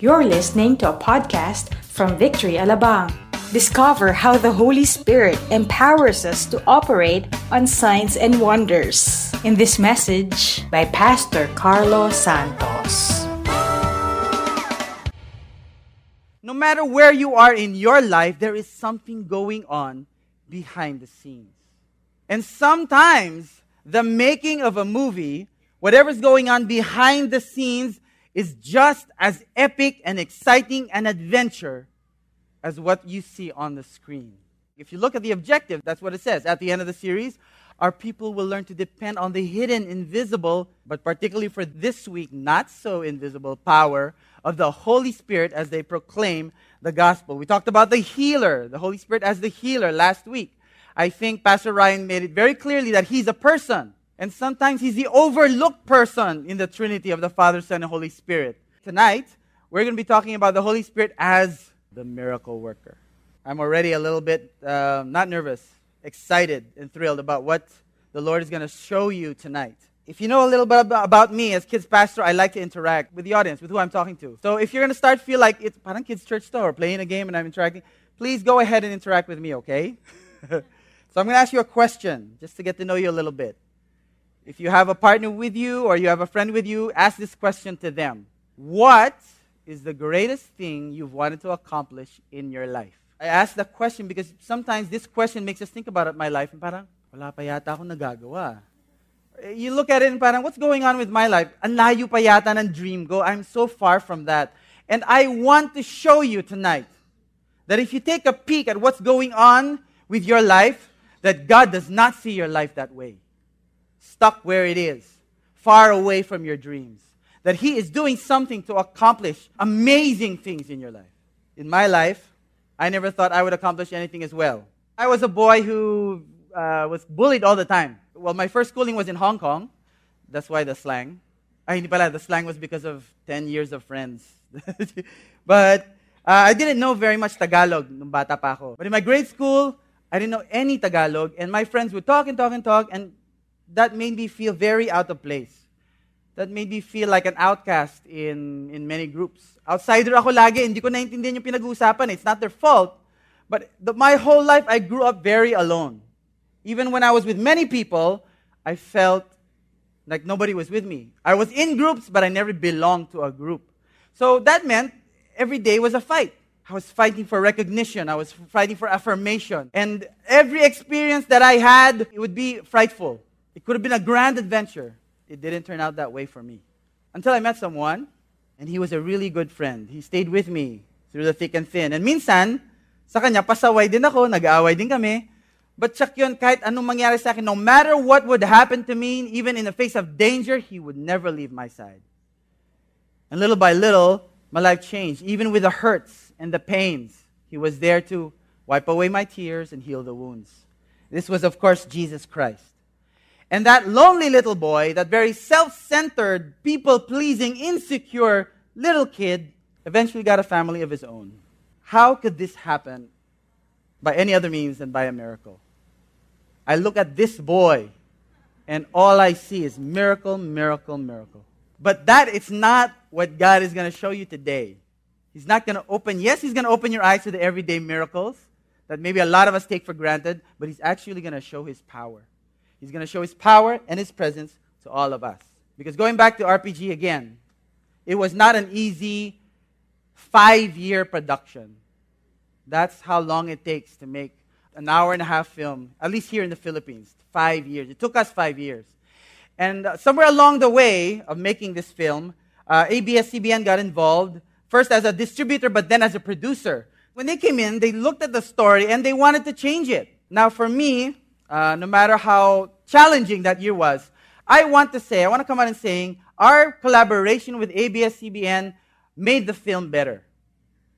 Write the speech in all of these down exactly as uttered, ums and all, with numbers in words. You're listening to a podcast from Victory Alabang. Discover how the Holy Spirit empowers us to operate on signs and wonders. In this message by Pastor Carlos Santos. No matter where you are in your life, there is something going on behind the scenes. And sometimes the making of a movie, whatever's going on behind the scenes, is just as epic and exciting an adventure as what you see on the screen. If you look at the objective, that's what it says. At the end of the series, our people will learn to depend on the hidden, invisible, but particularly for this week, not so invisible power of the Holy Spirit as they proclaim the gospel. We talked about the healer, the Holy Spirit as the healer last week. I think Pastor Ryan made it very clearly that he's a person. And sometimes he's the overlooked person in the Trinity of the Father, Son, and Holy Spirit. Tonight, we're going to be talking about the Holy Spirit as the miracle worker. I'm already a little bit, uh, not nervous, excited and thrilled about what the Lord is going to show you tonight. If you know a little bit about me as kids pastor, I like to interact with the audience, with who I'm talking to. So if you're going to start feel like it's parang kids church to or playing a game and I'm interacting, please go ahead and interact with me, okay? So I'm going to ask you a question just to get to know you a little bit. If you have a partner with you or you have a friend with you, ask this question to them. What is the greatest thing you've wanted to accomplish in your life? I ask the question because sometimes this question makes us think about my life and parang, wala pa yata akong nagagawa. You look at it and parang, what's going on with my life? Ang layo pa yata ng dream ko. I'm so far from that. And I want to show you tonight that if you take a peek at what's going on with your life, that God does not see your life that way. Stuck where it is, far away from your dreams. That He is doing something to accomplish amazing things in your life. In my life, I never thought I would accomplish anything as well. I was a boy who uh, was bullied all the time. Well, my first schooling was in Hong Kong. That's why the slang. Ay, hindi pala, the slang was because of ten years of friends. But uh, I didn't know very much Tagalog nung bata pa ako. But in my grade school, I didn't know any Tagalog, and my friends would talk and talk and talk, and that made me feel very out of place. That made me feel like an outcast in, in many groups. Outsider ako lagi, hindi ko naintindihan yung pinag-uusapan. It's not their fault. But the, my whole life, I grew up very alone. Even when I was with many people, I felt like nobody was with me. I was in groups, but I never belonged to a group. So that meant every day was a fight. I was fighting for recognition. I was fighting for affirmation. And every experience that I had, it would be frightful. It could have been a grand adventure. It didn't turn out that way for me. Until I met someone, and he was a really good friend. He stayed with me through the thick and thin. And minsan, sa kanya, pasaway din ako, nag-aaway din kami. But tsak yun, kahit anong mangyari sa akin, no matter what would happen to me, even in the face of danger, he would never leave my side. And little by little, my life changed. Even with the hurts and the pains, He was there to wipe away my tears and heal the wounds. This was, of course, Jesus Christ. And that lonely little boy, that very self-centered, people-pleasing, insecure little kid, eventually got a family of his own. How could this happen by any other means than by a miracle? I look at this boy, and all I see is miracle, miracle, miracle. But that is not what God is going to show you today. He's not going to open, yes, He's going to open your eyes to the everyday miracles that maybe a lot of us take for granted, but He's actually going to show His power. He's going to show His power and His presence to all of us. Because going back to R P G again, it was not an easy five-year production. That's how long it takes to make an hour and a half film, at least here in the Philippines, five years. It took us five years. And uh, somewhere along the way of making this film, uh, A B S C B N got involved. First as a distributor, but then as a producer. When they came in, they looked at the story and they wanted to change it. Now for me, uh, no matter how challenging that year was, I want to say, I want to come out and saying, our collaboration with A B S C B N made the film better.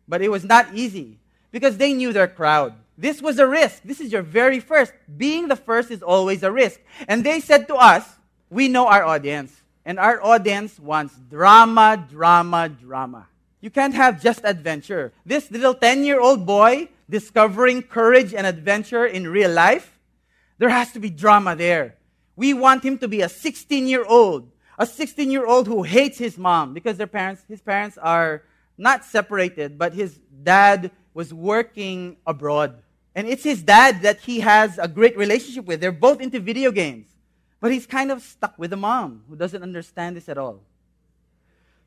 But it was not easy because they knew their crowd. This was a risk. This is your very first. Being the first is always a risk. And they said to us, we know our audience. And our audience wants drama, drama, drama. You can't have just adventure. This little ten-year-old boy discovering courage and adventure in real life, there has to be drama there. We want him to be a sixteen-year-old, a sixteen-year-old who hates his mom because their parents, his parents are not separated, but his dad was working abroad. And it's his dad that he has a great relationship with. They're both into video games. But he's kind of stuck with the mom who doesn't understand this at all.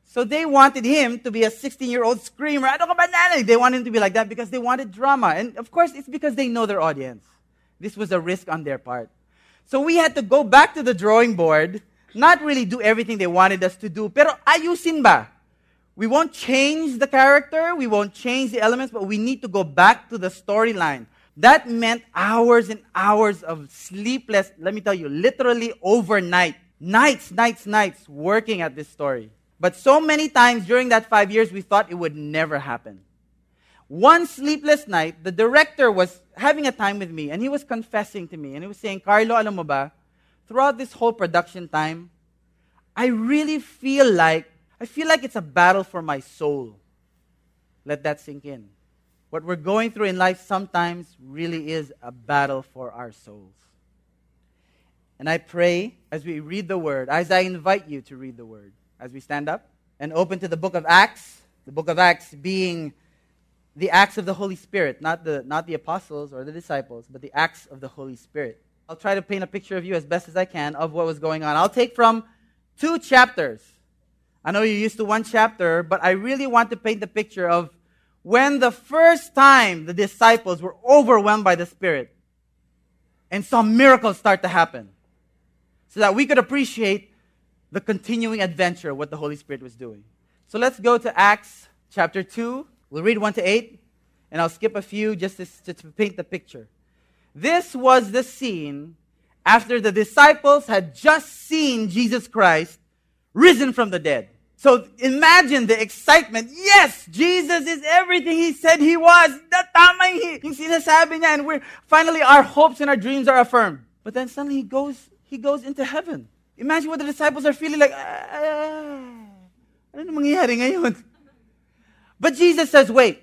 So they wanted him to be a sixteen-year-old screamer. Ano ka ba, nanay? They wanted him to be like that because they wanted drama. And of course, it's because they know their audience. This was a risk on their part. So we had to go back to the drawing board, not really do everything they wanted us to do, pero ayusin ba? We won't change the character, we won't change the elements, but we need to go back to the storyline. That meant hours and hours of sleepless, let me tell you, literally overnight, nights, nights, nights, working at this story. But so many times during that five years, we thought it would never happen. One sleepless night, the director was having a time with me, and he was confessing to me, and he was saying, Carlo, alam mo ba, throughout this whole production time, I really feel like, I feel like it's a battle for my soul. Let that sink in. What we're going through in life sometimes really is a battle for our souls. And I pray as we read the Word, as I invite you to read the Word, as we stand up and open to the book of Acts, the book of Acts being the Acts of the Holy Spirit, not the, not the apostles or the disciples, but the Acts of the Holy Spirit. I'll try to paint a picture of you as best as I can of what was going on. I'll take from two chapters. I know you're used to one chapter, but I really want to paint the picture of when the first time the disciples were overwhelmed by the Spirit and saw miracles start to happen so that we could appreciate the continuing adventure of what the Holy Spirit was doing. So let's go to Acts chapter two. We'll read one to eight, and I'll skip a few just to, to paint the picture. This was the scene after the disciples had just seen Jesus Christ risen from the dead. So imagine the excitement. Yes, Jesus is everything he said he was. Tama yung sinasabi niya, and we're finally our hopes and our dreams are affirmed. But then suddenly he goes, he goes into heaven. Imagine what the disciples are feeling like. Ano mangyayari ngayon? But Jesus says, wait.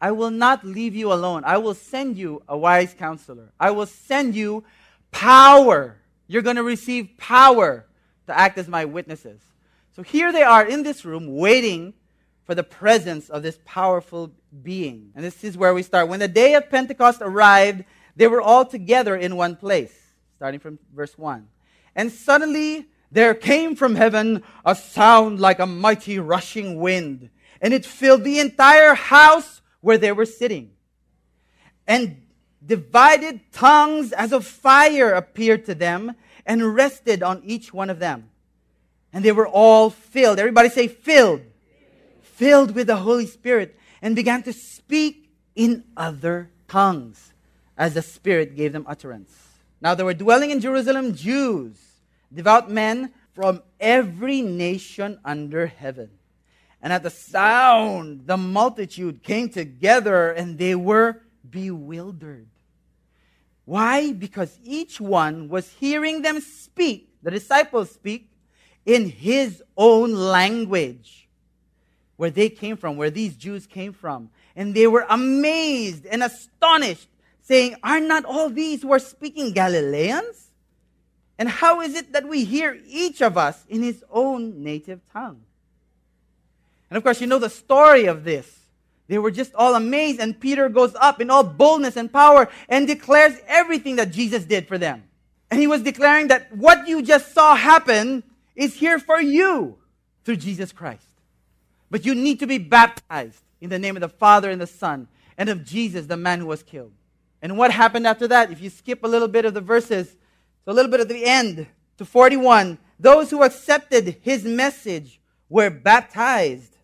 I will not leave you alone. I will send you a wise counselor. I will send you power. You're going to receive power to act as my witnesses. So here they are in this room waiting for the presence of this powerful being. And this is where we start. When the day of Pentecost arrived, they were all together in one place, starting from verse one. And suddenly there came from heaven a sound like a mighty rushing wind, and it filled the entire house where they were sitting. And divided tongues as of fire appeared to them and rested on each one of them. And they were all filled. Everybody say filled. Filled with the Holy Spirit, and began to speak in other tongues as the Spirit gave them utterance. Now there were dwelling in Jerusalem Jews, devout men from every nation under heaven. And at the sound, the multitude came together and they were bewildered. Why? Because each one was hearing them speak, the disciples speak, in his own language, where they came from, where these Jews came from. And they were amazed and astonished, saying, are not all these who are speaking Galileans? And how is it that we hear each of us in his own native tongue? And of course, you know the story of this. They were just all amazed, and Peter goes up in all boldness and power and declares everything that Jesus did for them. And he was declaring that what you just saw happen is here for you through Jesus Christ. But you need to be baptized in the name of the Father and the Son and of Jesus, the man who was killed. And what happened after that? If you skip a little bit of the verses, so a little bit at the end to forty-one, those who accepted his message were baptized.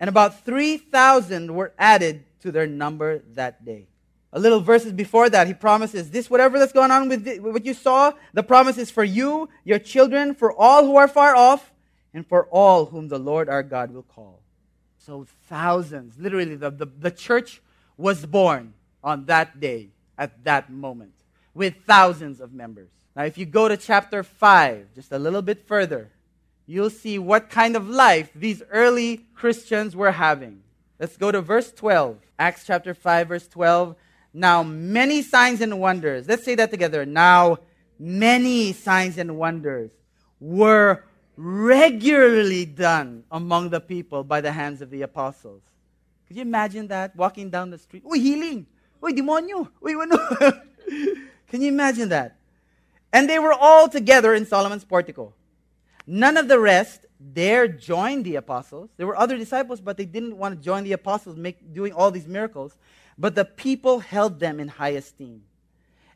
And about three thousand were added to their number that day. A little verses before that, he promises this, whatever that's going on with it, what you saw, the promise is for you, your children, for all who are far off, and for all whom the Lord our God will call. So thousands, literally, the, the, the church was born on that day, at that moment, with thousands of members. Now, if you go to chapter five, just a little bit further, you'll see what kind of life these early Christians were having. Let's go to verse twelve. Acts chapter five, verse twelve. Now many signs and wonders. Let's say that together. Now many signs and wonders were regularly done among the people by the hands of the apostles. Could you imagine that? Walking down the street. Uy, healing! Uy, demonyo! Uy, wano! Can you imagine that? And they were all together in Solomon's portico. None of the rest dare join the apostles. There were other disciples, but they didn't want to join the apostles make, doing all these miracles. But the people held them in high esteem.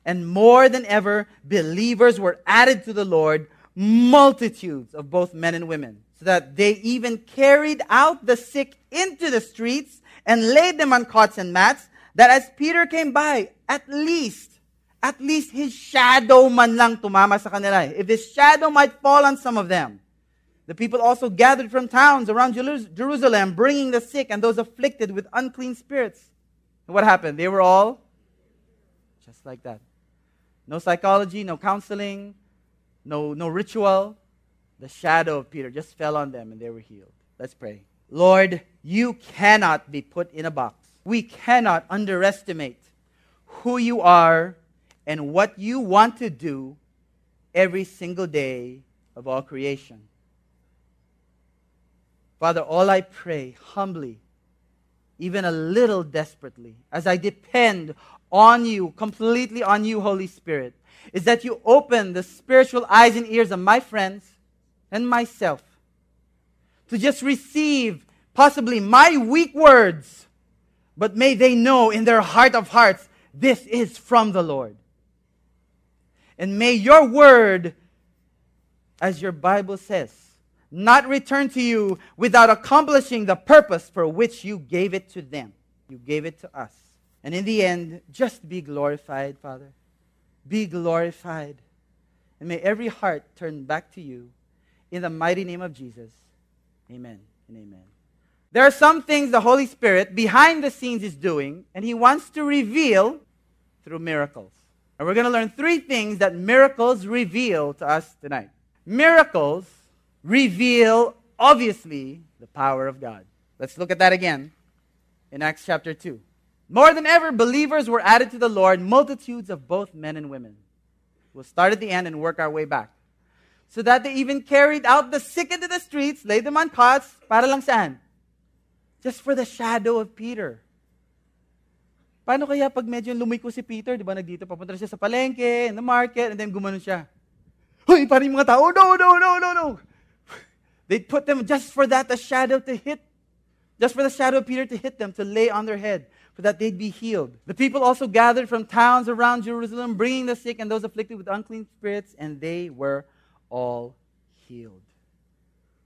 And more than ever, believers were added to the Lord, multitudes of both men and women, so that they even carried out the sick into the streets and laid them on cots and mats, that as Peter came by, at least, at least his shadow man lang tumama sa kanila. If his shadow might fall on some of them. The people also gathered from towns around Jerusalem, bringing the sick and those afflicted with unclean spirits. And what happened? They were all just like that. No psychology, no counseling, no, no ritual. The shadow of Peter just fell on them and they were healed. Let's pray. Lord, you cannot be put in a box. We cannot underestimate who you are and what you want to do every single day of all creation. Father, all I pray humbly, even a little desperately, as I depend on you, completely on you, Holy Spirit, is that you open the spiritual eyes and ears of my friends and myself to just receive possibly my weak words, but may they know in their heart of hearts, this is from the Lord. And may your word, as your Bible says, not return to you without accomplishing the purpose for which you gave it to them. You gave it to us. And in the end, just be glorified, Father. Be glorified. And may every heart turn back to you. In the mighty name of Jesus, amen and amen. There are some things the Holy Spirit behind the scenes is doing, and he wants to reveal through miracles. And we're going to learn three things that miracles reveal to us tonight. Miracles reveal, obviously, the power of God. Let's look at that again in Acts chapter two. More than ever, believers were added to the Lord, multitudes of both men and women. We'll start at the end and work our way back. So that they even carried out the sick into the streets, laid them on cots, para lang saan? Just for the shadow of Peter. Paano kaya pag medyo lumiko si Peter, di ba, nagdito, papunta siya sa palengke, in the market, and then gumanon siya. Hoy, parang mga tao, no, no, no, no, no. They put them just for that, the shadow to hit, just for the shadow of Peter to hit them, to lay on their head, so that they'd be healed. The people also gathered from towns around Jerusalem, bringing the sick and those afflicted with unclean spirits, and they were all healed.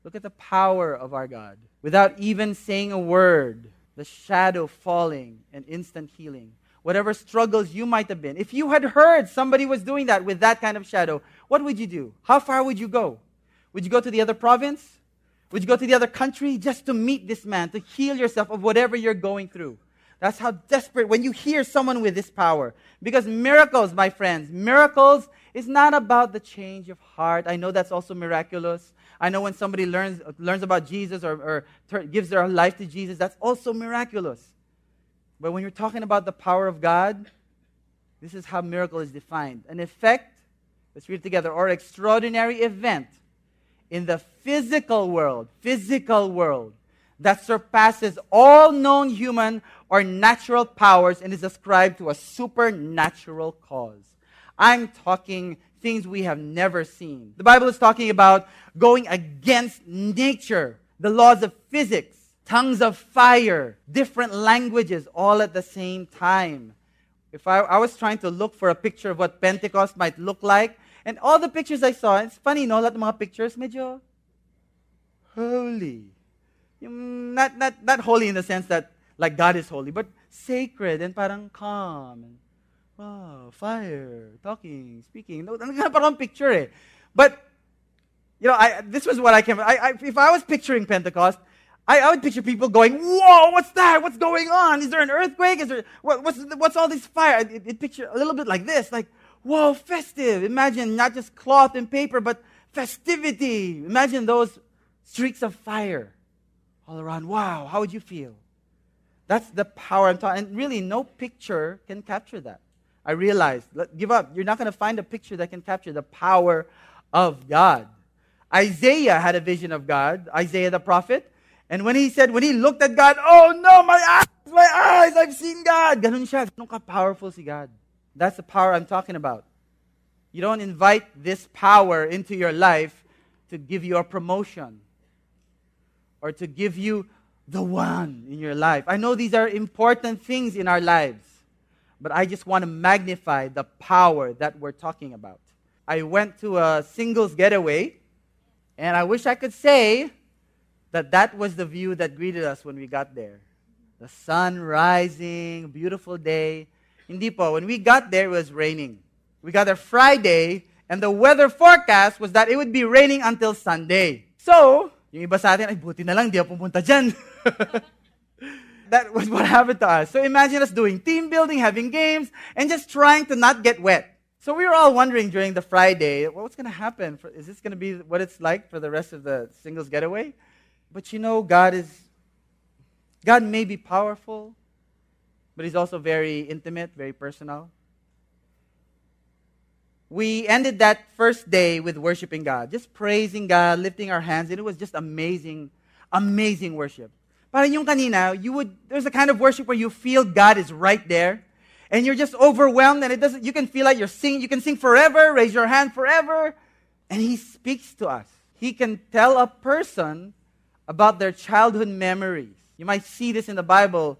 Look at the power of our God. Without even saying a word, the shadow falling and instant healing. Whatever struggles you might have been. If you had heard somebody was doing that with that kind of shadow, what would you do? How far would you go? Would you go to the other province? Would you go to the other country just to meet this man, to heal yourself of whatever you're going through? That's how desperate, when you hear someone with this power. Because miracles, my friends, miracles is not about the change of heart. I know that's also miraculous. I know when somebody learns learns about Jesus or, or ter- gives their life to Jesus, that's also miraculous. But when you're talking about the power of God, this is how miracle is defined. An effect, let's read it together, or extraordinary event in the physical world, physical world, that surpasses all known human or natural powers and is ascribed to a supernatural cause. I'm talking things we have never seen. The Bible is talking about going against nature, the laws of physics, tongues of fire, different languages all at the same time. If I, I was trying to look for a picture of what Pentecost might look like, and all the pictures I saw, it's funny, no, lahat ng mga pictures, medyo holy. Yung not, not, not holy in the sense that like God is holy, but sacred and parang calm. And, wow, fire, talking, speaking. No, parang picture eh. But, you know, I, this was what I came, I, I, if I was picturing Pentecost, I, I would picture people going, whoa, what's that? What's going on? Is there an earthquake? Is there, what, what's, what's all this fire? It, it picture a little bit like this, like, whoa, festive. Imagine not just cloth and paper, but festivity. Imagine those streaks of fire. All around, wow, how would you feel? That's the power I'm talking. And really, no picture can capture that. I realized, let, give up. You're not going to find a picture that can capture the power of God. Isaiah had a vision of God, Isaiah the prophet. And when he said, when he looked at God, oh no, my eyes, my eyes, I've seen God. Ganun siya. Ganun ka powerful si God. That's the power I'm talking about. You don't invite this power into your life to give you a promotion or to give you the one in your life. I know these are important things in our lives, but I just want to magnify the power that we're talking about. I went to a singles getaway, and I wish I could say that that was the view that greeted us when we got there. The sun rising, beautiful day. Hindi po, when we got there, it was raining. We got there Friday, and the weather forecast was that it would be raining until Sunday. So, yung iba sa atin, ay buti na lang, di ako pumunta dyan. That was what happened to us. So imagine us doing team building, having games, and just trying to not get wet. So we were all wondering during the Friday, well, what's going to happen? Is this going to be what it's like for the rest of the singles getaway? But you know, God is, God may be powerful, but He's also very intimate, very personal. We ended that first day with worshiping God, just praising God, lifting our hands, and it was just amazing, amazing worship. Parang yung kanina, you would, there's a kind of worship where you feel God is right there, and you're just overwhelmed, and it doesn't, you can feel like you're singing, you can sing forever, raise your hand forever, and He speaks to us. He can tell a person about their childhood memories. You might see this in the Bible.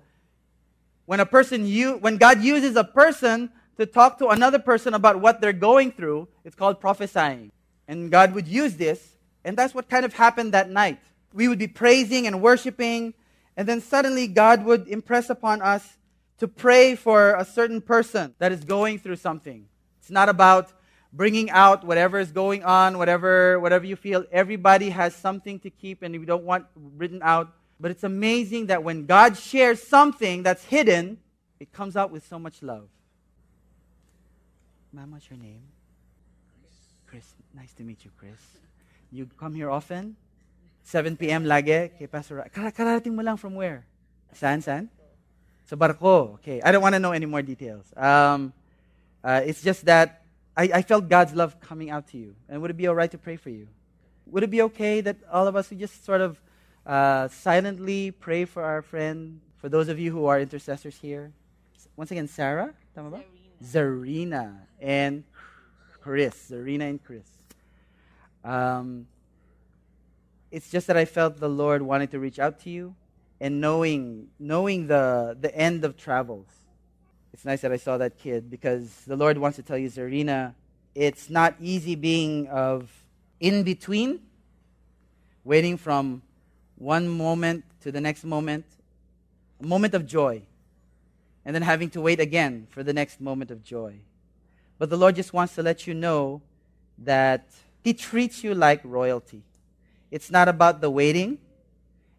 When a person, you, when God uses a person to talk to another person about what they're going through, it's called prophesying. And God would use this, and that's what kind of happened that night. We would be praising and worshiping, and then suddenly God would impress upon us to pray for a certain person that is going through something. It's not about bringing out whatever is going on, whatever, whatever you feel. Everybody has something to keep, and we don't want written out. But it's amazing that when God shares something that's hidden, it comes out with so much love. Ma'am, what's your name? Chris. Chris. Nice to meet you, Chris. You come here often? seven p.m. lagi? Okay, Pastor Ryan. Kar- kararating mo lang from where? Saan, saan? Sa barko. Okay, I don't want to know any more details. Um, uh, it's just that I, I felt God's love coming out to you. And would it be all right to pray for you? Would it be okay that all of us would just sort of Uh, silently pray for our friend, for those of you who are intercessors here. Once again, Sarah, tama ba? Zarina and Chris. Zarina and Chris. Um, it's just that I felt the Lord wanted to reach out to you, and knowing knowing the, the end of travels. It's nice that I saw that kid, because the Lord wants to tell you, Zarina, it's not easy being of in between, waiting from one moment to the next moment, a moment of joy, and then having to wait again for the next moment of joy. But the Lord just wants to let you know that He treats you like royalty. It's not about the waiting.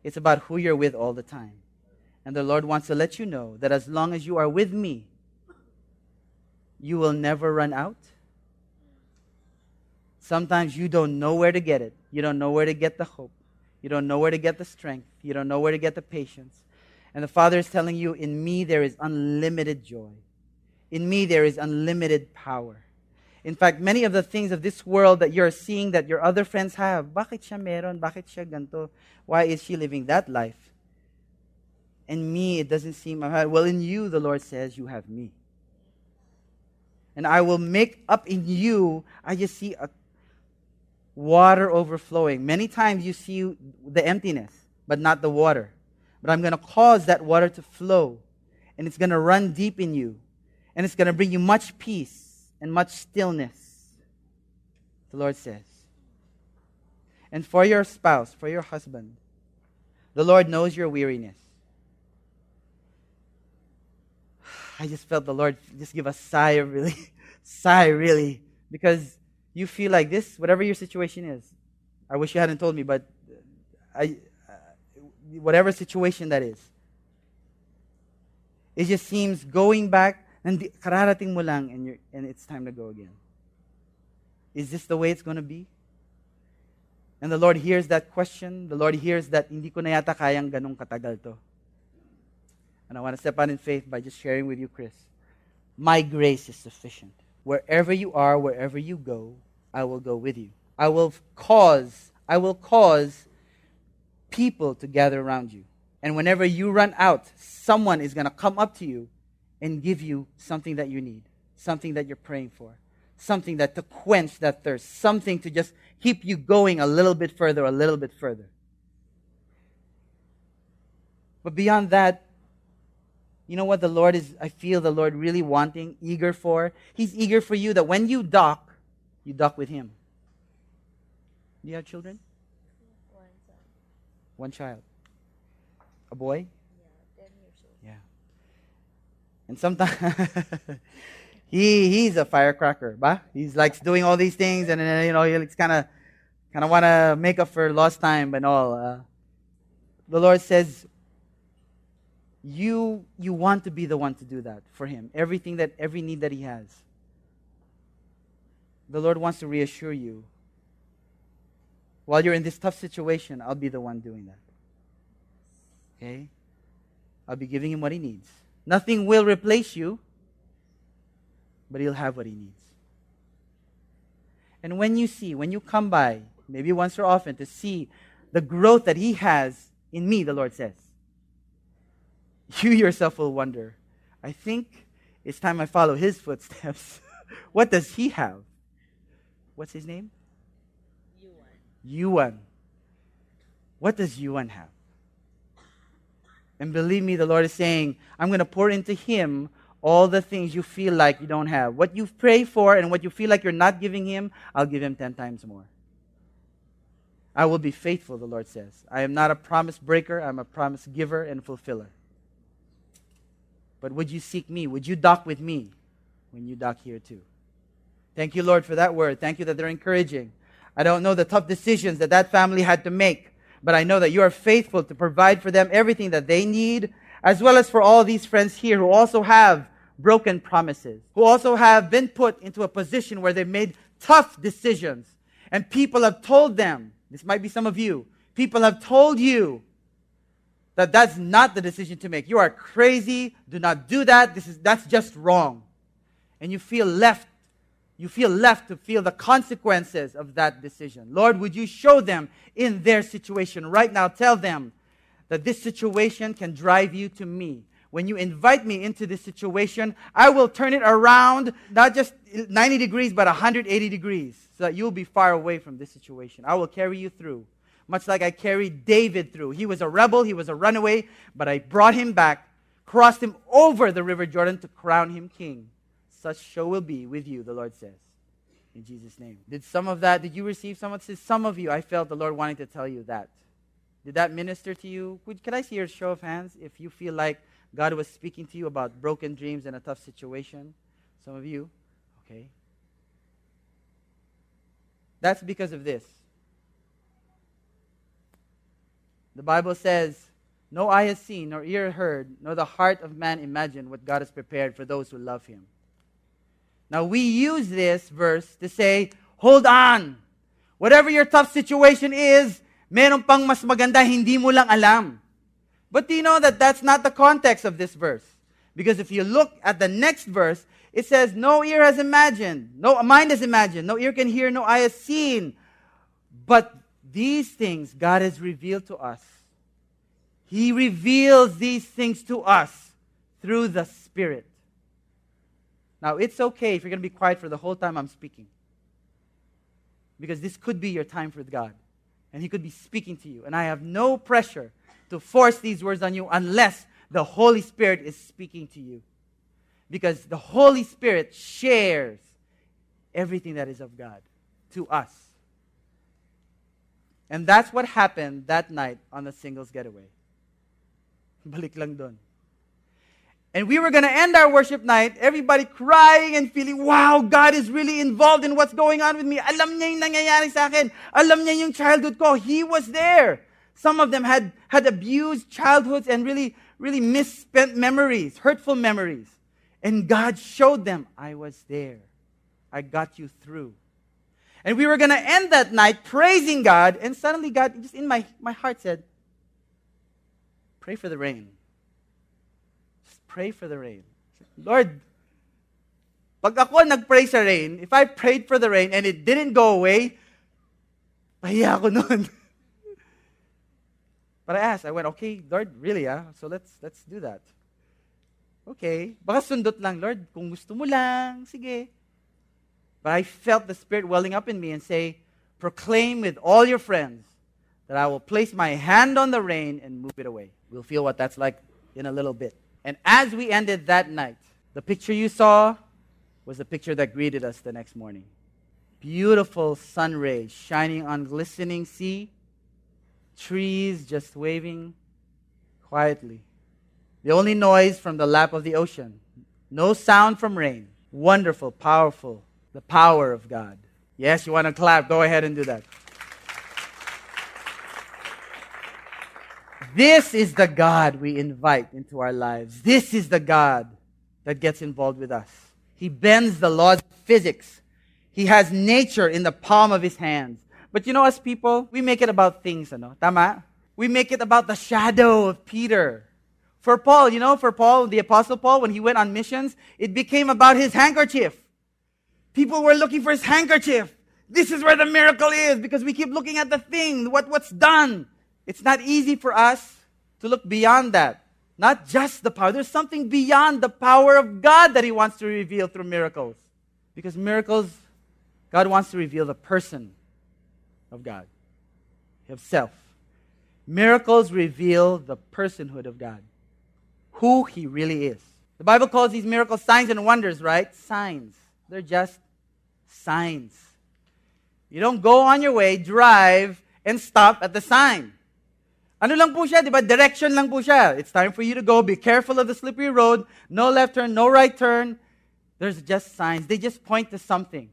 It's about who you're with all the time. And the Lord wants to let you know that as long as you are with me, you will never run out. Sometimes you don't know where to get it. You don't know where to get the hope. You don't know where to get the strength. You don't know where to get the patience. And the Father is telling you, in me there is unlimited joy. In me there is unlimited power. In fact, many of the things of this world that you're seeing that your other friends have, bakit siya meron? Bakit siya ganto? Why is she living that life? In me, it doesn't seem, well, in you, the Lord says, you have me. And I will make up in you, I just see a water overflowing. Many times you see the emptiness, but not the water. But I'm going to cause that water to flow, and it's going to run deep in you, and it's going to bring you much peace and much stillness, the Lord says. And for your spouse, for your husband, the Lord knows your weariness. I just felt the Lord just give a sigh of really, sigh really, because you feel like this, whatever your situation is. I wish you hadn't told me, but I, uh, whatever situation that is, it just seems going back, and kararating mo lang, and you're, and it's time to go again. Is this the way it's going to be? And the Lord hears that question. The Lord hears that, hindi ko na yata kayang ganong katagal to. And I want to step out in faith by just sharing with you, Chris. My grace is sufficient. Wherever you are, wherever you go, I will go with you. I will cause, I will cause people to gather around you. And whenever you run out, someone is going to come up to you and give you something that you need, something that you're praying for, something that to quench that thirst, something to just keep you going a little bit further, a little bit further. But beyond that, you know what the Lord is, I feel the Lord really wanting, eager for? He's eager for you that when you dock, you dock with Him. Do you have children? One son. One child. A boy? Yeah, ten years old. Yeah. And sometimes he he's a firecracker, ba? He's like doing all these things, and then, you know, he's kind of kind of want to make up for lost time and all. Uh, the Lord says, you you want to be the one to do that for Him. Everything that every need that He has. The Lord wants to reassure you. While you're in this tough situation, I'll be the one doing that. Okay? I'll be giving Him what He needs. Nothing will replace you, but He'll have what He needs. And when you see, when you come by, maybe once or often, to see the growth that He has in me, the Lord says, you yourself will wonder, I think it's time I follow His footsteps. What does He have? What's His name? Yuan. What does Yuan have? And believe me, the Lord is saying, I'm going to pour into Him all the things you feel like you don't have. What you pray for and what you feel like you're not giving Him, I'll give Him ten times more. I will be faithful, the Lord says. I am not a promise breaker. I'm a promise giver and fulfiller. But would you seek Me? Would you dock with Me when you dock here too? Thank you, Lord, for that word. Thank you that they're encouraging. I don't know the tough decisions that that family had to make, but I know that You are faithful to provide for them everything that they need, as well as for all these friends here who also have broken promises, who also have been put into a position where they made tough decisions. And people have told them, this might be some of you, people have told you that that's not the decision to make. You are crazy. Do not do that. This is that's just wrong. And you feel left. You feel left to feel the consequences of that decision. Lord, would You show them in their situation right now. Tell them that this situation can drive you to Me. When you invite Me into this situation, I will turn it around, not just ninety degrees, but one hundred eighty degrees, so that you'll be far away from this situation. I will carry you through, much like I carried David through. He was a rebel, he was a runaway, but I brought him back, crossed him over the River Jordan to crown him king. Such show will be with you, the Lord says, in Jesus' name. Did some of that, did you receive some of this? Some of you, I felt the Lord wanting to tell you that. Did that minister to you? Would, could I see your show of hands if you feel like God was speaking to you about broken dreams and a tough situation? Some of you? Okay. That's because of this. The Bible says, no eye has seen, nor ear heard, nor the heart of man imagined what God has prepared for those who love Him. Now, we use this verse to say, hold on. Whatever your tough situation is, meron pang mas maganda, hindi mo lang alam. But do you know that that's not the context of this verse? Because if you look at the next verse, it says, no ear has imagined, no mind has imagined, no ear can hear, no eye has seen. But these things God has revealed to us. He reveals these things to us through the Spirit. Now, it's okay if you're going to be quiet for the whole time I'm speaking. Because this could be your time with God. And He could be speaking to you. And I have no pressure to force these words on you unless the Holy Spirit is speaking to you. Because the Holy Spirit shares everything that is of God to us. And that's what happened that night on the singles getaway. Balik lang doon. And we were going to end our worship night, everybody crying and feeling, wow, God is really involved in what's going on with me. Alam niya yung nangyayari sa akin. Alam niya yung childhood ko. He was there. Some of them had, had abused childhoods and really, really misspent memories, hurtful memories. And God showed them, I was there. I got you through. And we were going to end that night praising God. And suddenly God, just in my, my heart said, pray for the rain. Pray for the rain. Lord, pag ako nagpray sa rain, if I prayed for the rain and it didn't go away, Pahiya ako noon. But I asked, I went, okay, Lord, really, ah? So let's let's do that. Okay. Baka sundot lang, Lord, kung gusto mo lang, sige. But I felt the Spirit welling up in me and say, proclaim with all your friends that I will place my hand on the rein and move it away. We'll feel what that's like in a little bit. And as we ended that night, the picture you saw was the picture that greeted us the next morning. Beautiful sun rays shining on glistening sea, trees just waving quietly. The only noise from the lap of the ocean, no sound from rain. Wonderful, powerful, the power of God. Yes, you want to clap, go ahead and do that. This is the God we invite into our lives. This is the God that gets involved with us. He bends the laws of physics. He has nature in the palm of his hands. But you know, us people, we make it about things, ano? Tama? We make it about the shadow of Peter. For Paul, you know, for Paul, the Apostle Paul, when he went on missions, it became about his handkerchief. People were looking for his handkerchief. This is where the miracle is, because we keep looking at the thing, what, what's done. It's not easy for us to look beyond that. Not just the power. There's something beyond the power of God that he wants to reveal through miracles. Because miracles, God wants to reveal the person of God, himself. Miracles reveal the personhood of God, who he really is. The Bible calls these miracles signs and wonders, right? Signs. They're just signs. You don't go on your way, drive, and stop at the sign. Ano lang po siya, di ba? Direction lang po siya. It's time for you to go. Be careful of the slippery road. No left turn, no right turn. There's just signs. They just point to something.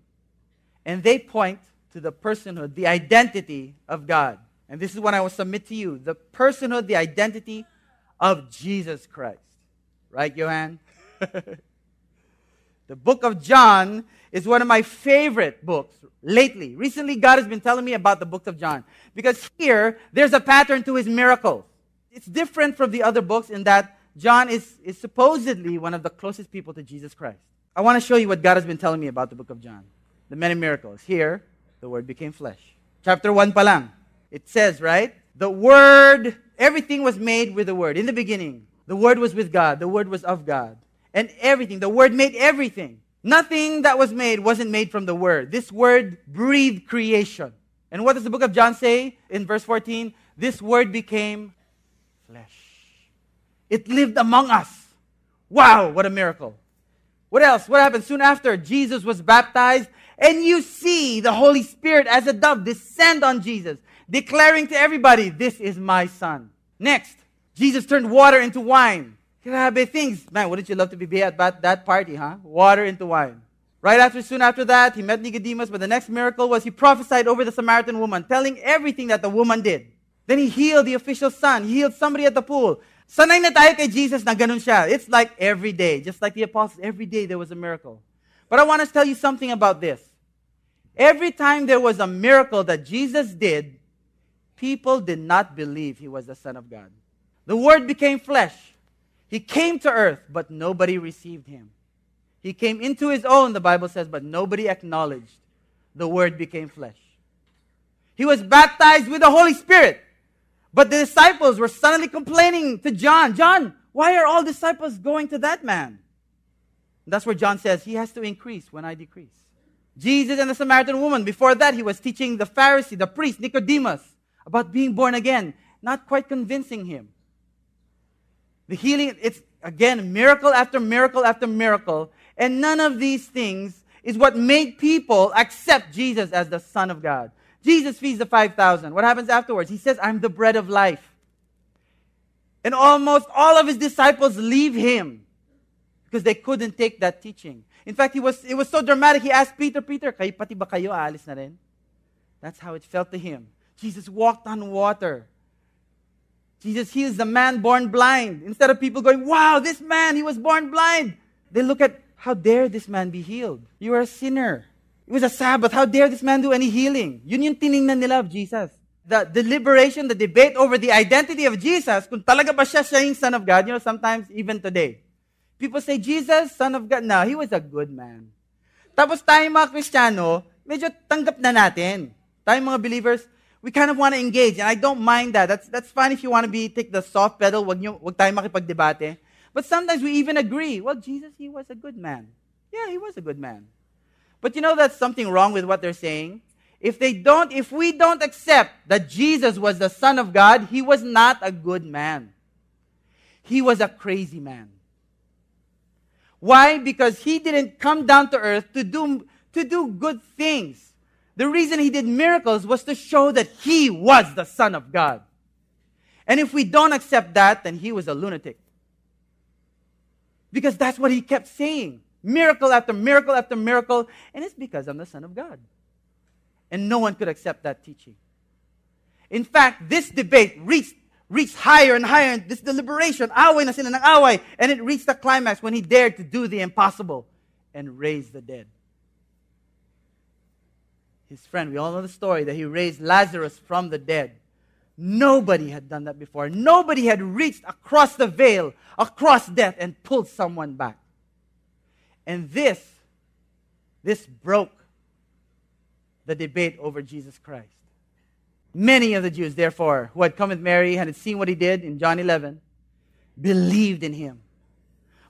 And they point to the personhood, the identity of God. And this is what I will submit to you. The personhood, the identity of Jesus Christ. Right, Johan? The book of John is one of my favorite books lately. Recently, God has been telling me about the book of John. Because here, there's a pattern to his miracles. It's different from the other books in that John is, is supposedly one of the closest people to Jesus Christ. I want to show you what God has been telling me about the book of John. The many miracles. Here, the Word became flesh. Chapter one pa lang. It says, right? The Word, everything was made with the Word. In the beginning, the Word was with God. The Word was of God. And everything, the Word made everything. Nothing that was made wasn't made from the Word. This Word breathed creation. And what does the book of John say in verse fourteen? This Word became flesh. It lived among us. Wow, what a miracle. What else? What happened? Soon after, Jesus was baptized, and you see the Holy Spirit as a dove descend on Jesus, declaring to everybody, this is my Son. Next, Jesus turned water into wine. Grabe things. Man, wouldn't you love to be at that party, huh? Water into wine. Right after, soon after that, he met Nicodemus, but the next miracle was he prophesied over the Samaritan woman, telling everything that the woman did. Then he healed the official's son. He healed somebody at the pool. Sanay na tayo kay Jesus na ganun siya. It's like every day. Just like the apostles, every day there was a miracle. But I want to tell you something about this. Every time there was a miracle that Jesus did, people did not believe he was the Son of God. The Word became flesh. He came to earth, but nobody received him. He came into his own, the Bible says, but nobody acknowledged. The Word became flesh. He was baptized with the Holy Spirit, but the disciples were suddenly complaining to John, John, why are all disciples going to that man? And that's where John says, he has to increase when I decrease. Jesus and the Samaritan woman, before that, he was teaching the Pharisee, the priest, Nicodemus, about being born again, not quite convincing him. The healing, it's, again, miracle after miracle after miracle. And none of these things is what made people accept Jesus as the Son of God. Jesus feeds the five thousand. What happens afterwards? He says, I'm the bread of life. And almost all of his disciples leave him because they couldn't take that teaching. In fact, he was, it was so dramatic. He asked Peter, Peter, kayo pati ba kayo aalis na rin? That's how it felt to him. Jesus walked on water. Jesus heals the man born blind. Instead of people going, wow, this man, he was born blind. They look at, how dare this man be healed? You are a sinner. It was a Sabbath. How dare this man do any healing? Yun yung tiningnan nila of Jesus. The deliberation, the debate over the identity of Jesus, kung talaga ba siya siya yung Son of God, you know, sometimes even today. People say, Jesus, Son of God. No, he was a good man. Tapos tayo mga Kristiyano, medyo tanggap na natin. Tayo mga believers, we kind of want to engage, and I don't mind that. That's that's fine if you want to be take the soft pedal. Wag niyo, wag tayong makipagdebate. But sometimes we even agree. Well, Jesus, he was a good man. Yeah, he was a good man. But you know, that's something wrong with what they're saying. If they don't, if we don't accept that Jesus was the Son of God, he was not a good man. He was a crazy man. Why? Because he didn't come down to earth to do, to do good things. The reason he did miracles was to show that he was the Son of God. And if we don't accept that, then he was a lunatic. Because that's what he kept saying. Miracle after miracle after miracle. And it's because I'm the Son of God. And no one could accept that teaching. In fact, this debate reached, reached higher and higher, and this deliberation, away na sila ng away, and it reached the climax when he dared to do the impossible and raise the dead. His friend, we all know the story that he raised Lazarus from the dead. Nobody had done that before. Nobody had reached across the veil, across death, and pulled someone back. And this, this broke the debate over Jesus Christ. Many of the Jews, therefore, who had come with Mary and had seen what he did in John eleven, believed in him.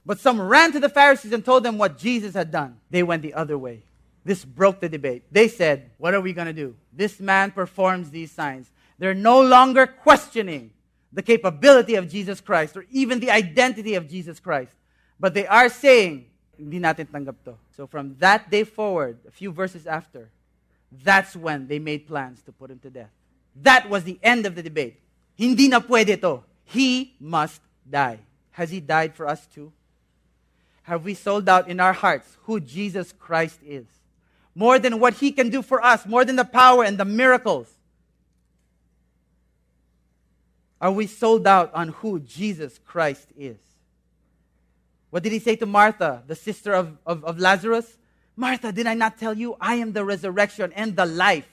But some ran to the Pharisees and told them what Jesus had done. They went the other way. This broke the debate. They said, what are we going to do? This man performs these signs. They're no longer questioning the capability of Jesus Christ or even the identity of Jesus Christ. But they are saying, hindi natin tanggap to. So from that day forward, a few verses after, that's when they made plans to put him to death. That was the end of the debate. Hindi na pwede to. He must die. Has he died for us too? Have we sold out in our hearts who Jesus Christ is? More than what he can do for us, more than the power and the miracles. Are we sold out on who Jesus Christ is? What did he say to Martha, the sister of, of, of Lazarus? Martha, did I not tell you, I am the resurrection and the life.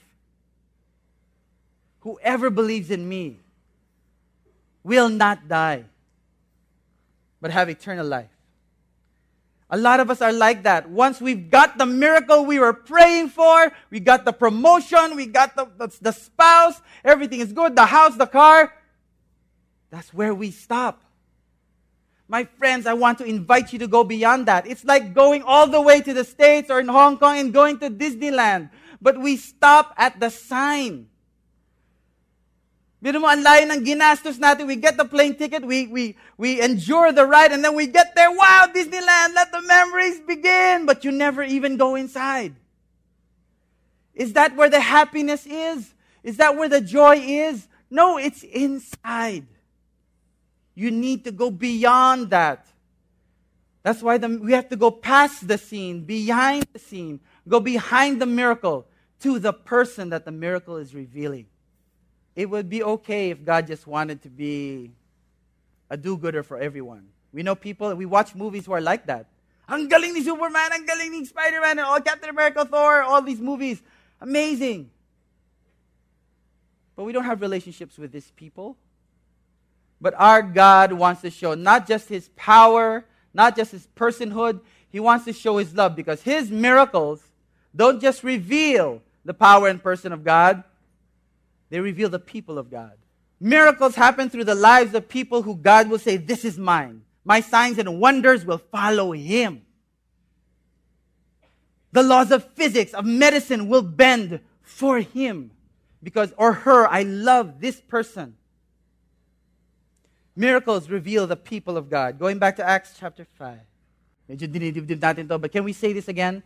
Whoever believes in me will not die, but have eternal life. A lot of us are like that. Once we've got the miracle we were praying for, we got the promotion, we got the, the, the spouse, everything is good, the house, the car, that's where we stop. My friends, I want to invite you to go beyond that. It's like going all the way to the States or in Hong Kong and going to Disneyland. But we stop at the sign. Biro mo, ang layo ng ginastos natin. We get the plane ticket, we, we, we endure the ride, and then we get there. Wow, Disneyland, let the memories begin. But you never even go inside. Is that where the happiness is? Is that where the joy is? No, it's inside. You need to go beyond that. That's why the, we have to go past the scene, behind the scene, go behind the miracle to the person that the miracle is revealing. It would be okay if God just wanted to be a do-gooder for everyone. We know people, we watch movies who are like that. Ang galing ni Superman, ang galing ni Spider-Man, and all Captain America, Thor, all these movies. Amazing. But we don't have relationships with these people. But our God wants to show not just his power, not just his personhood. He wants to show his love because his miracles don't just reveal the power and person of God. They reveal the people of God. Miracles happen through the lives of people who God will say, this is mine. My signs and wonders will follow him. The laws of physics, of medicine will bend for him. Because, or her, I love this person. Miracles reveal the people of God. Going back to Acts chapter five. Medyo dinidibdib natin to, but can we say this again?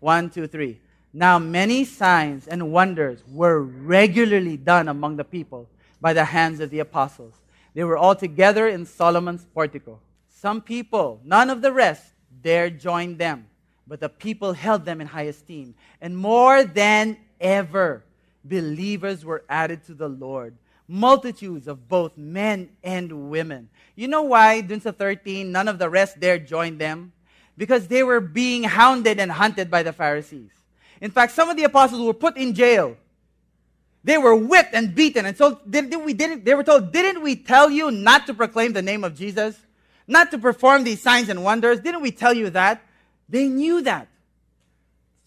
One, two, three. Now many signs and wonders were regularly done among the people by the hands of the apostles. They were all together in Solomon's portico. Some people, none of the rest, dared join them. But the people held them in high esteem. And more than ever, believers were added to the Lord. Multitudes of both men and women. You know why, dun sa thirteen, none of the rest there joined them? Because they were being hounded and hunted by the Pharisees. In fact, some of the apostles were put in jail. They were whipped and beaten. And so they, we didn't, they were told, didn't we tell you not to proclaim the name of Jesus? Not to perform these signs and wonders? Didn't we tell you that? They knew that.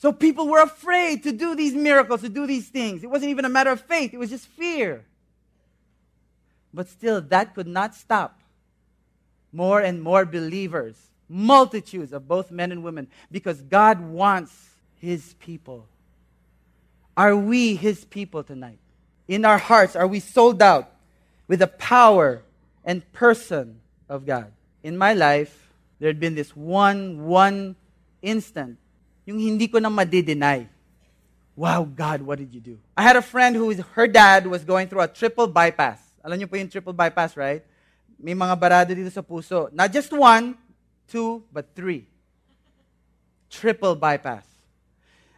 So people were afraid to do these miracles, to do these things. It wasn't even a matter of faith. It was just fear. But still, that could not stop more and more believers, multitudes of both men and women, because God wants His people. Are we His people tonight? In our hearts, are we sold out with the power and person of God? In my life, there had been this one, one instant, yung hindi ko na madi-deny. Wow, God, what did you do? I had a friend who, her dad was going through a triple bypass. Alam niyo po yung triple bypass, right? May mga barado dito sa puso. Not just one, two, but three. Triple bypass.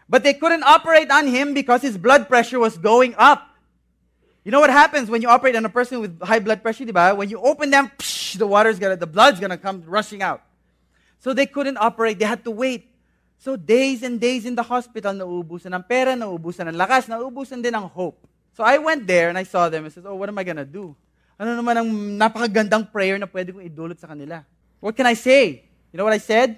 But they couldn't operate on him because his blood pressure was going up. You know what happens when you operate on a person with high blood pressure, diba? When you open them, psh, the water's gonna, the blood's gonna come rushing out. So they couldn't operate. They had to wait. So days and days in the hospital, nauubusan ng pera, nauubusan ng lakas, nauubusan din ang hope. So I went there and I saw them and said, oh, what am I gonna do? Ano naman ang napakagandang prayer na pwede kong idulot sa kanila? What can I say? You know what I said?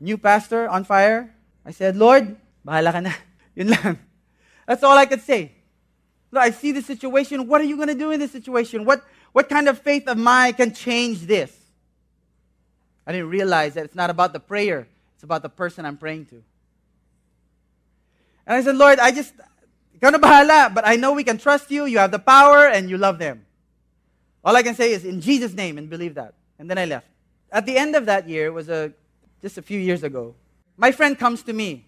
New pastor on fire. I said, Lord, bahala ka na. Yun lang. That's all I could say. Look, I see this situation. What are you going to do in this situation? What, what kind of faith of mine can change this? I didn't realize that it's not about the prayer. It's about the person I'm praying to. And I said, Lord, I just, ikaw na bahala, but I know we can trust you. You have the power and you love them. All I can say is in Jesus' name and believe that. And then I left. At the end of that year, it was a, just a few years ago, my friend comes to me.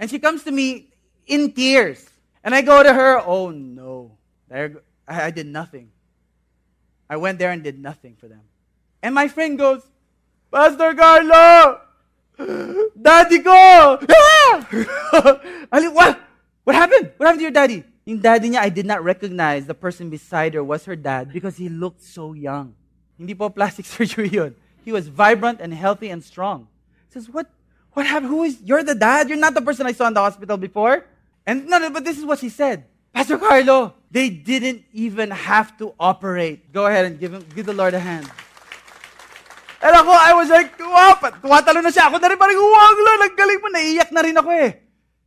And she comes to me in tears. And I go to her, oh no, there, I, I did nothing. I went there and did nothing for them. And my friend goes, Pastor Carlo, daddy ko! I like, what? What happened? What happened to your daddy? In daddy niya, I did not recognize the person beside her was her dad because he looked so young. Hindi po plastic surgery yun. He was vibrant and healthy and strong. He says, what, what happened? Who is, you're the dad? You're not the person I saw in the hospital before? And no, no, but this is what she said. Pastor Carlo, they didn't even have to operate. Go ahead and give him, give the Lord a hand. And ako, I was like, wow, tuwatalo na siya. Ako na rin parang, wow, Lord, naggaling mo, naiiyak na rin ako eh.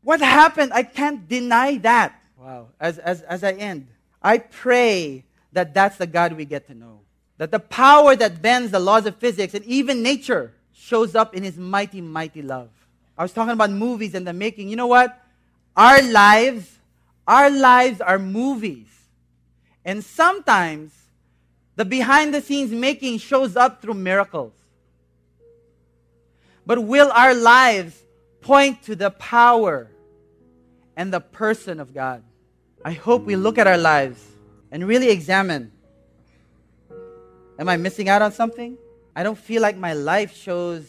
What happened? I can't deny that. Wow. As, as, as I end, I pray that that's the God we get to know. That the power that bends the laws of physics and even nature shows up in His mighty, mighty love. I was talking about movies and the making. You know what? Our lives, our lives are movies. And sometimes, the behind-the-scenes making shows up through miracles. But will our lives point to the power and the person of God? I hope we look at our lives and really examine. Am I missing out on something? I don't feel like my life shows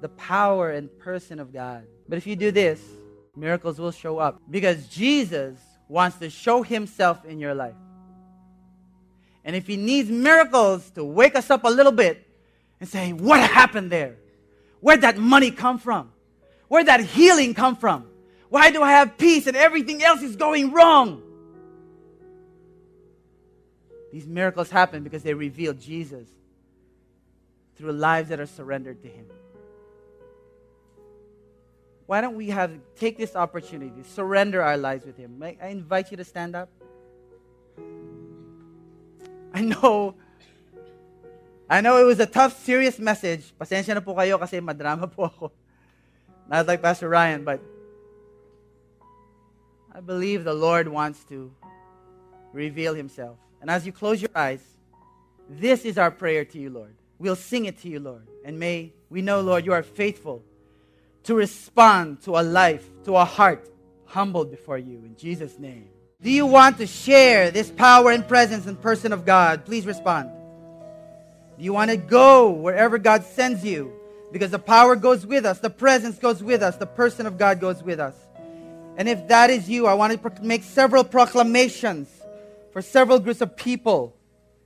the power and person of God. But if you do this, miracles will show up because Jesus wants to show Himself in your life. And if He needs miracles to wake us up a little bit and say, what happened there? Where'd that money come from? Where'd that healing come from? Why do I have peace and everything else is going wrong? These miracles happen because they reveal Jesus through lives that are surrendered to Him. Why don't we have take this opportunity, surrender our lives with Him? I, I invite you to stand up. I know, I know it was a tough, serious message. Pasensya na po kayo kasi madrama po ako. Not like Pastor Ryan, but I believe the Lord wants to reveal Himself. And as you close your eyes, this is our prayer to you, Lord. We'll sing it to you, Lord. And may we know, Lord, you are faithful to respond to a life, to a heart humbled before you. In Jesus' name. Do you want to share this power and presence and person of God? Please respond. Do you want to go wherever God sends you? Because the power goes with us, the presence goes with us, the person of God goes with us. And if that is you, I want to make several proclamations for several groups of people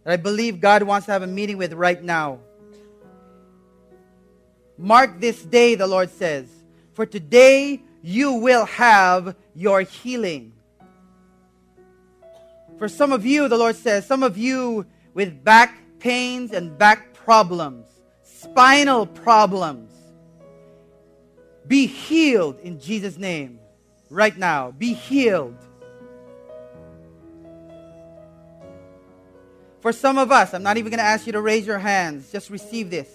that I believe God wants to have a meeting with right now. Mark this day, the Lord says, for today you will have your healing. For some of you, the Lord says, some of you with back pains and back problems, spinal problems, Be healed in Jesus' name. Right now, be healed. For some of us, I'm not even going to ask you to raise your hands. Just receive this.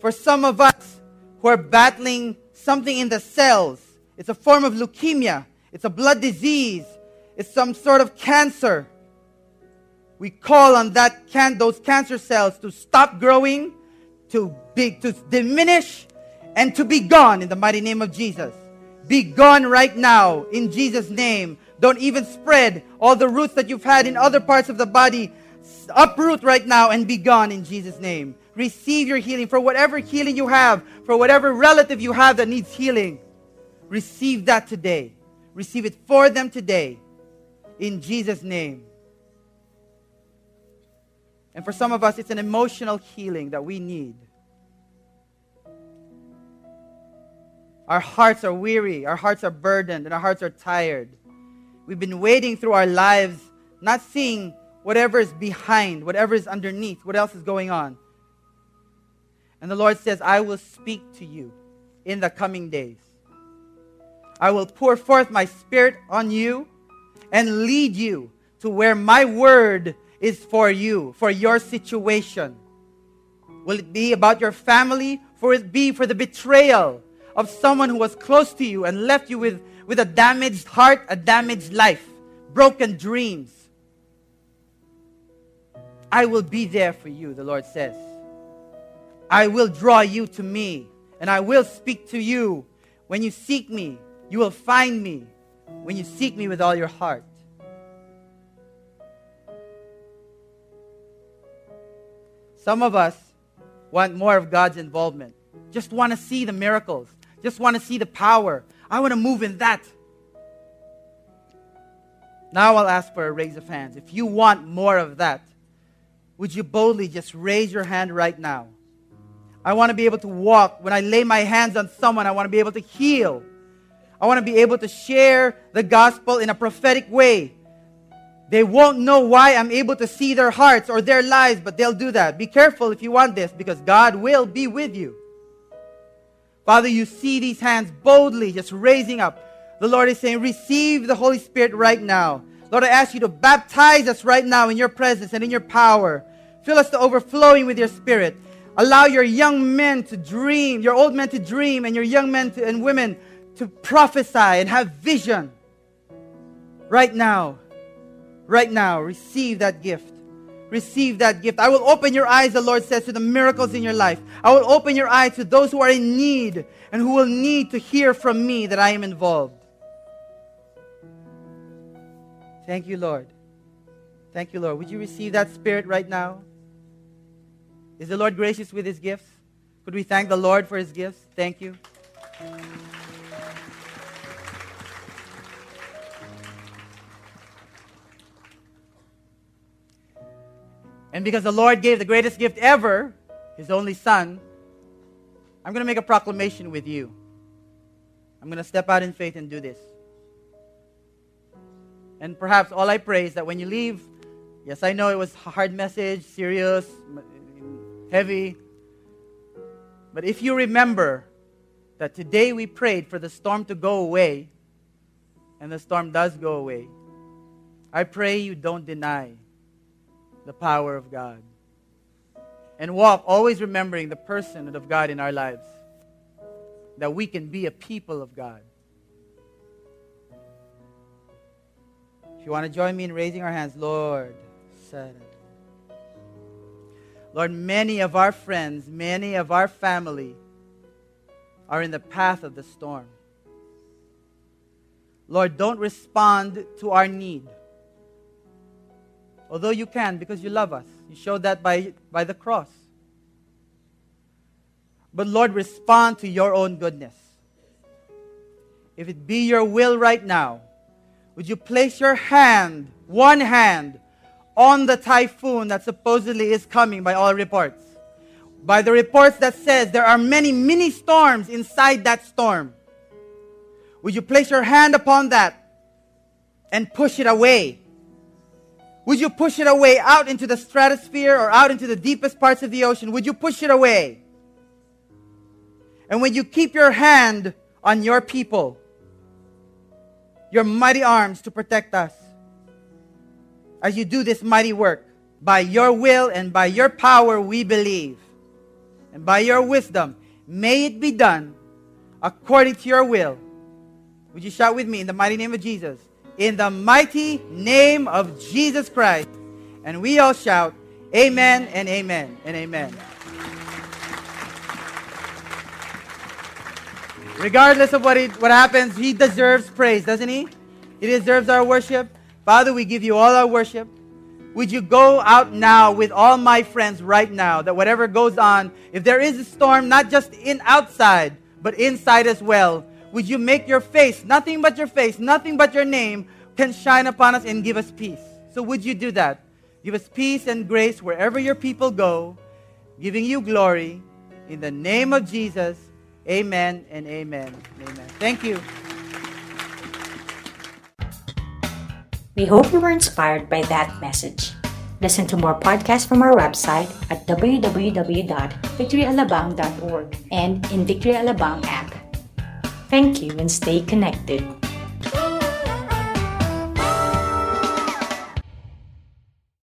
For some of us who are battling something in the cells, it's a form of leukemia. It's a blood disease. It's some sort of cancer. We call on that can those cancer cells to stop growing, to be to diminish, and to be gone in the mighty name of Jesus. Be gone right now in Jesus' name. Don't even spread all the roots that you've had in other parts of the body. Uproot right now and be gone in Jesus' name. Receive your healing for whatever healing you have, for whatever relative you have that needs healing. Receive that today. Receive it for them today in Jesus' name. And for some of us, it's an emotional healing that we need. Our hearts are weary, our hearts are burdened, and our hearts are tired. We've been wading through our lives, not seeing whatever is behind, whatever is underneath, what else is going on. And the Lord says, I will speak to you in the coming days. I will pour forth my Spirit on you and lead you to where my word is for you, for your situation. Will it be about your family? For it be for the betrayal of someone who was close to you and left you with, with a damaged heart, a damaged life, broken dreams. I will be there for you, the Lord says. I will draw you to me, and I will speak to you. When you seek me, you will find me. When you seek me with all your heart. Some of us want more of God's involvement. Just want to see the miracles. Just want to see the power. I want to move in that. Now I'll ask for a raise of hands. If you want more of that, would you boldly just raise your hand right now? I want to be able to walk. When I lay my hands on someone, I want to be able to heal. I want to be able to share the gospel in a prophetic way. They won't know why I'm able to see their hearts or their lives, but they'll do that. Be careful if you want this, because God will be with you. Father, you see these hands boldly just raising up. The Lord is saying, receive the Holy Spirit right now. Lord, I ask you to baptize us right now in your presence and in your power. Fill us to overflowing with your Spirit. Allow your young men to dream, your old men to dream, and your young men to, and women to prophesy and have vision right now. Right now, receive that gift. Receive that gift. I will open your eyes, the Lord says, to the miracles in your life. I will open your eyes to those who are in need and who will need to hear from me that I am involved. Thank you, Lord. Thank you, Lord. Would you receive that Spirit right now? Is the Lord gracious with His gifts? Could we thank the Lord for His gifts? Thank you. And because the Lord gave the greatest gift ever, His only Son, I'm going to make a proclamation with you. I'm going to step out in faith and do this. And perhaps all I pray is that when you leave, yes, I know it was a hard message, serious, heavy. But if you remember that today we prayed for the storm to go away, and the storm does go away, I pray you don't deny the power of God. And walk always remembering the person of God in our lives. That we can be a people of God. If you want to join me in raising our hands, Lord, said it. Lord, many of our friends, many of our family are in the path of the storm. Lord, don't respond to our need. Although you can, because you love us. You showed that by, by the cross. But Lord, respond to your own goodness. If it be your will right now, would you place your hand, one hand, on the typhoon that supposedly is coming by all reports? By the reports that says there are many mini storms inside that storm. Would you place your hand upon that and push it away? Would you push it away out into the stratosphere or out into the deepest parts of the ocean? Would you push it away? And when you keep your hand on your people, your mighty arms to protect us. As you do this mighty work, by your will and by your power we believe, and by your wisdom, may it be done according to your will. Would you shout with me in the mighty name of Jesus? In the mighty name of Jesus Christ. And we all shout, amen and amen and amen. Regardless of what it, what happens, he deserves praise, doesn't he? He deserves our worship. Father, we give you all our worship. Would you go out now with all my friends right now, that whatever goes on, if there is a storm, not just in outside, but inside as well, would you make your face, nothing but your face, nothing but your name, can shine upon us and give us peace. So would you do that? Give us peace and grace wherever your people go, giving you glory. In the name of Jesus, amen and amen. Amen. Thank you. We hope you were inspired by that message. Listen to more podcasts from our website at w w w dot victory alabang dot org and in Victory Alabang app. Thank you and stay connected.